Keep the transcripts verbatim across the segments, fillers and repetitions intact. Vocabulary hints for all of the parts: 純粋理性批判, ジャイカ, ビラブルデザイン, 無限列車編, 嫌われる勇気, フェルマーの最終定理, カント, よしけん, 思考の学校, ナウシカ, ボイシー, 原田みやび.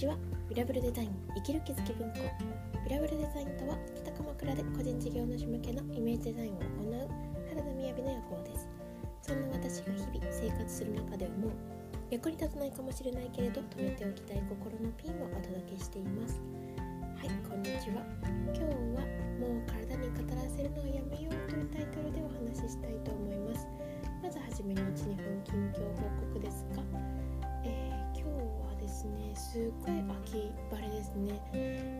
ちは。ビラブルデザイン生きる気づき文庫。ビラブルデザインとは、北鎌倉で個人事業主向けのイメージデザインを行う原田みやびの夜行です。そんな私が日々生活する中で思う、役に立たないかもしれないけれど止めておきたい心のピンをお届けしています。はい、こんにちは。今日はもう体に語らせるのをやめようというタイトルでお話ししたいと思います。まずはじめにいち、にふん近況報告ですが、えー、今日はですね、すっごい秋晴れですね。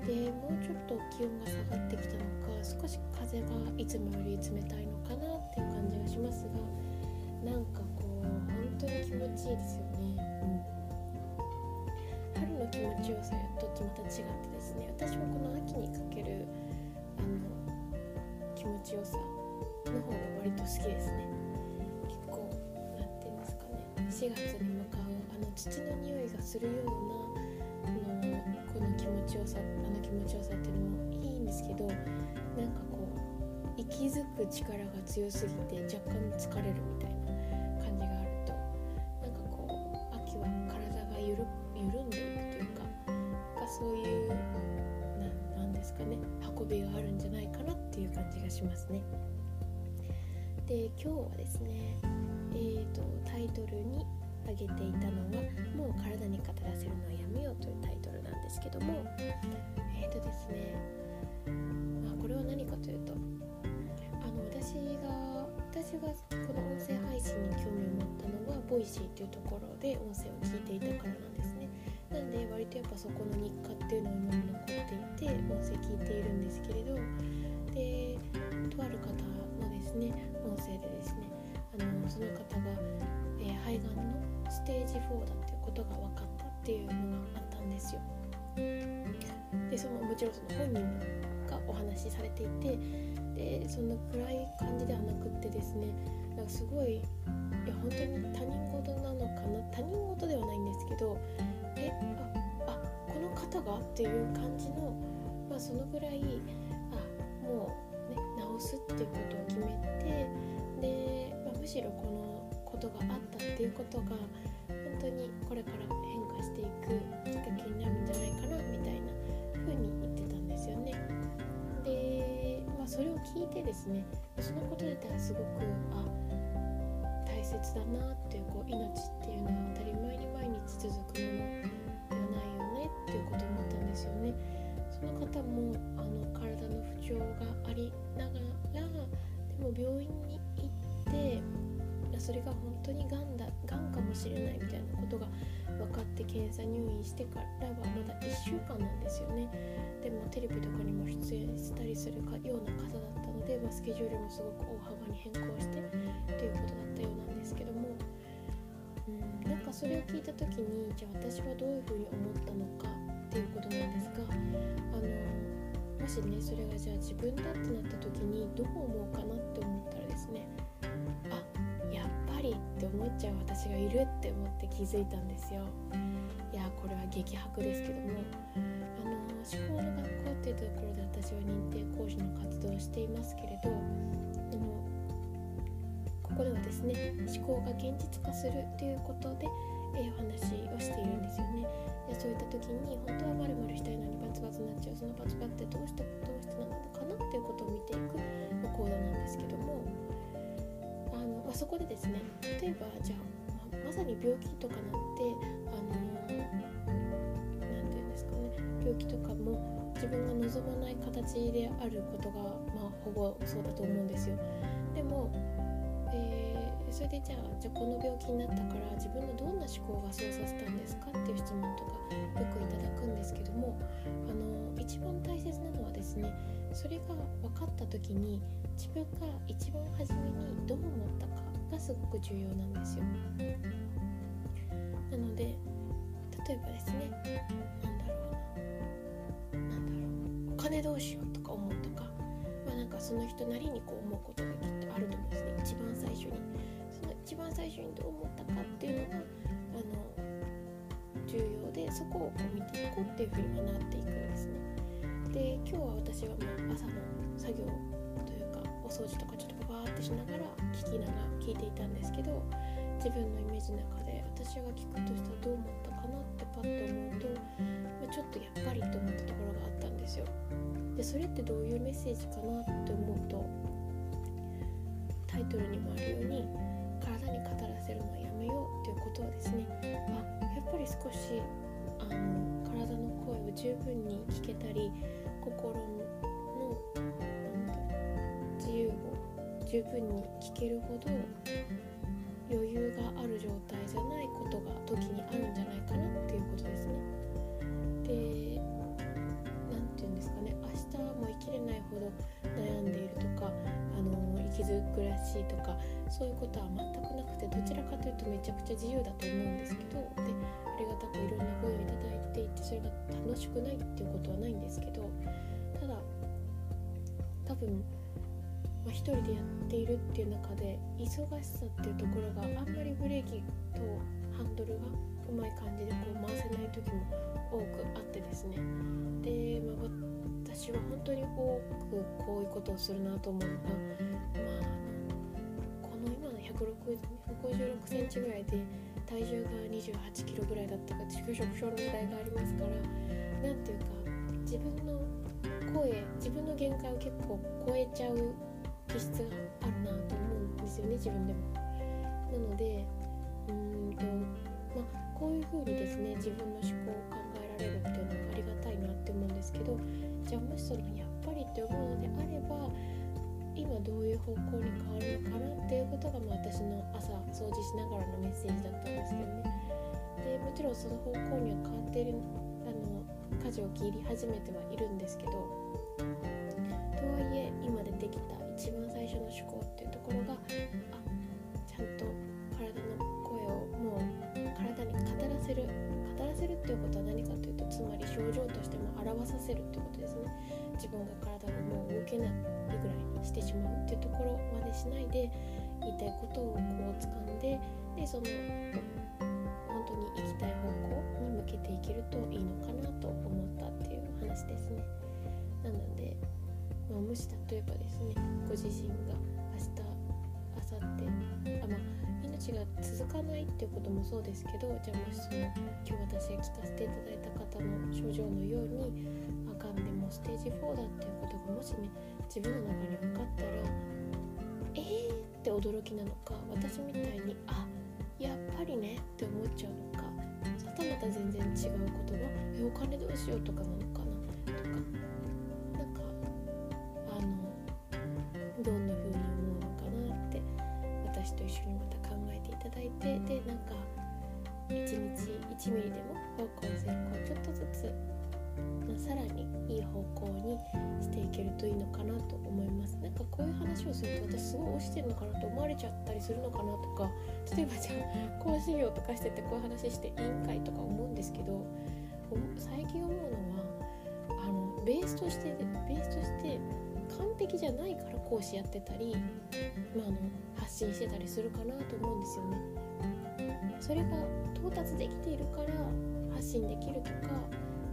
で、もうちょっと気温が下がってきたのか、少し風がいつもより冷たいのかなっていう感じがしますが、なんかこう本当に気持ちいいですよね、うん、春の気持ちよさとまた違ってですね、私もこの秋にかけるあの気持ちよさの方が割と好きですね。結構なんていうんですかね、しがつに向かうあの土の匂いがするようなあのこの気持ちよさあの気持ちよさっていうのもいいんですけど、なんかこう息づく力が強すぎて若干疲れるみたいな感じがあると、なんかこう秋は体がゆる緩んでいくというか、そういうななんですかね、運びがあるんじゃないかなっていう感じがしますね。で、今日はですね、えーと、タイトルに挙げていたのがもう体に語らせるのはやめようというタイトルなんですけども、えーとですね、まあ、これは何かというと、あの私が私がこの音声配信に興味を持ったのはボイシーというところで音声を聞いていたからなんですね。なんで割とやっぱそこの日課っていうのは今も残っていて、音声聞いているんですけれど、で、とある方のですね、音声でですね、あのその方が、えー、肺がんのステージフォーだっていうことが分かったっていうのがあったんですよ。で、そのもちろんその本人がお話しされていて、で、そんな暗い感じではなくってですね、なんかすごい、いや本当に他人事なのかな、他人事ではないんですけど、えあ、あ、この方がっていう感じの、まあ、そのぐらいあもう、ね、治すっていうことを決めて、で、まあ、むしろこのことがあったっていうことが本当にこれから変化していくきっかけになるんじゃないかなみたいな風に言ってたんですよね。で、まあ、それを聞いてですね、そのこと自体すごくあ大切だなっていう、こう命っていうのは当たり前に毎日続くものっていうこと思ったんですよね。その方もあの体の不調がありながら、でも病院に行ってそれが本当にがんだ、がんかもしれないみたいなことが分かって検査入院してからはまだいっしゅうかんなんですよね。でもテレビとかにも出演したりするかような方だったので、まあ、スケジュールもすごく大幅に変更してっていうことだったようなんですけども、うん、なんかそれを聞いた時に、じゃあ私はどういうふうに思ったのかっていうことなんですが、あのもしね、それがじゃあ自分だってなった時にどう思うかなって思ったらですね、あ、やっぱりって思っちゃう私がいるって思って気づいたんですよ。いや、これは激白ですけども、あの思考の学校っていうところで私は認定講師の活動をしていますけれど、あのここではですね、思考が現実化するということで、えー、お話をしているんですよね。で、そういった時に本当は丸々したいのにバツバツになっちゃう、そのバツバツってどうしてどうしてなのかなっていうことを見ていく講座なんですけども、あの、まあ、そこでですね、例えばじゃあ、まあ、まさに病気とかなんて、あのなんていうんですかね、病気とかも自分が望まない形であることが、まあ、ほぼそうだと思うんですよ。でもえー、それでじゃあ、じゃあこの病気になったから自分のどんな思考がそうさせたんですかっていう質問とかよくいただくんですけども、あの一番大切なのはですね、それが分かった時に自分が一番初めにどう思ったかがすごく重要なんですよ。なので、例えばですね、なんだろうな、なんだろう、お金どうしようとか思うとか、まあ、なんかその人なりにこう思うことがきっとあると思うんですね。一番最初にその一番最初にどう思ったかっていうのがあの重要で、そこを見ていこうっていうふうになっていくんですね。で、今日は私はまあ朝の作業というかお掃除とかちょっとバーってしながら聞きながら聞いていたんですけど、自分のイメージの中で私が聞くとしたらどう思ったかなってパッと思うと、まあ、ちょっとやっぱりと思ったところがあったんですよ。でそれってどういうメッセージかなって思うと、タイトルにもあるように体に語らせるのはやめようということはですね、まあ、やっぱり少しあの体の声を十分に聞けたり心の自由を十分に聞けるほど余裕がある状態じゃないことが時にあるんじゃないかなっていうことですね。で、なんていうんですかね、明日も生きれないほど悩んでいるとか、あの生きづらしいとかそういうことは全くなくて、どちらかというとめちゃくちゃ自由だと思うんですけど、でありがたくいろんな声をいただいていてそれが楽しくないっていうことはないんですけど、ただ多分まあ、一人でやっているっていう中で忙しさっていうところがあんまりブレーキとハンドルがうまい感じでこう回せない時も多くあってですね。で、まあ、私は本当に多くこういうことをするなと思うのが、まあ、この今のひゃくごじゅうろくセンチぐらいで体重がにじゅうはちキロぐらいだったか中小症の時代がありますから、なんていうか自分の声自分の限界を結構超えちゃう気質があるなと思うんですよね、自分でも。なのでうーんと、まあ、こういう風にですね自分の思考を考えられるっていうのはありがたいなって思うんですけど、じゃあもしそのやっぱりって思うのであれば今どういう方向に変わるのかなっていうことが、まあ、私の朝掃除しながらのメッセージだったんですけどね。でもちろんその方向には変わっているあの舵を切り始めてはいるんですけど、とはいえ今出てきた一番最初の思考っていうところが、あ、ちゃんと体の声をもう体に語らせる語らせるっていうことは何かというと、つまり症状としても表させるっていうことですね。自分が体がもう動けないぐらいにしてしまうっていうところまでしないで、言いたいことをこう掴んで、でその本当に行きたい方向に向けていけるといいのかなと思ったっていう話ですね。なのでまあ、もし例えばですね、ご自身が明日、明後日、あ、まあ、命が続かないっていうこともそうですけど、じゃあもしその今日私が聞かせていただいた方の症状のように、あかんでもステージフォーだっていうことがもしね、自分の中に分かったら、えーって驚きなのか、私みたいに、あ、やっぱりねって思っちゃうのか、またまた全然違うことが、え、お金どうしようとかなのかなとか、どんな風に思うのかなって私と一緒にまた考えていただいて、でなんかいちにちいちミリでも方向性をちょっとずつ、まあ、さらにいい方向にしていけるといいのかなと思います。なんかこういう話をすると私すごい推してるのかなと思われちゃったりするのかなとか、例えばじゃあ講師業とかしててこういう話していいんかいとか思うんですけど、最近思うのはあのベースとしてベースとして完璧じゃないから講師やってたり、まあ、あの発信してたりするかなと思うんですよね。それが到達できているから発信できるとか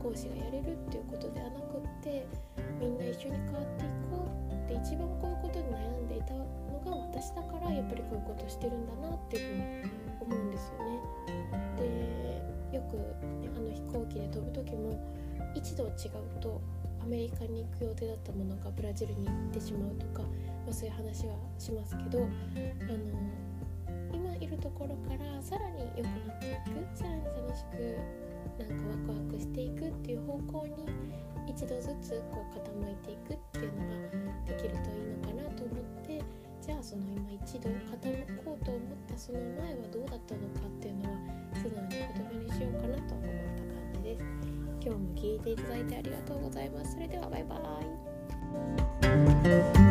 講師がやれるっていうことではなくって、みんな一緒に変わっていこうって一番こういうことに悩んでいたのが私だから、やっぱりこういうことしてるんだなっていうふうに思うんですよね。でよく、ね、あの飛行機で飛ぶ時も一度違うとアメリカに行く予定だったものがブラジルに行ってしまうとか、まあ、そういう話はしますけど、あの今いるところからさらに良くなっていく、さらに楽しくなんかワクワクしていくっていう方向に一度ずつこう傾いていくっていうのができるといいのかなと思って、じゃあその今一度傾こうと思ったその前はどうだったのかっていうのは素直に言葉にしようかなと思った感じです。今日も聞いていただいてありがとうございます。それではバイバイ。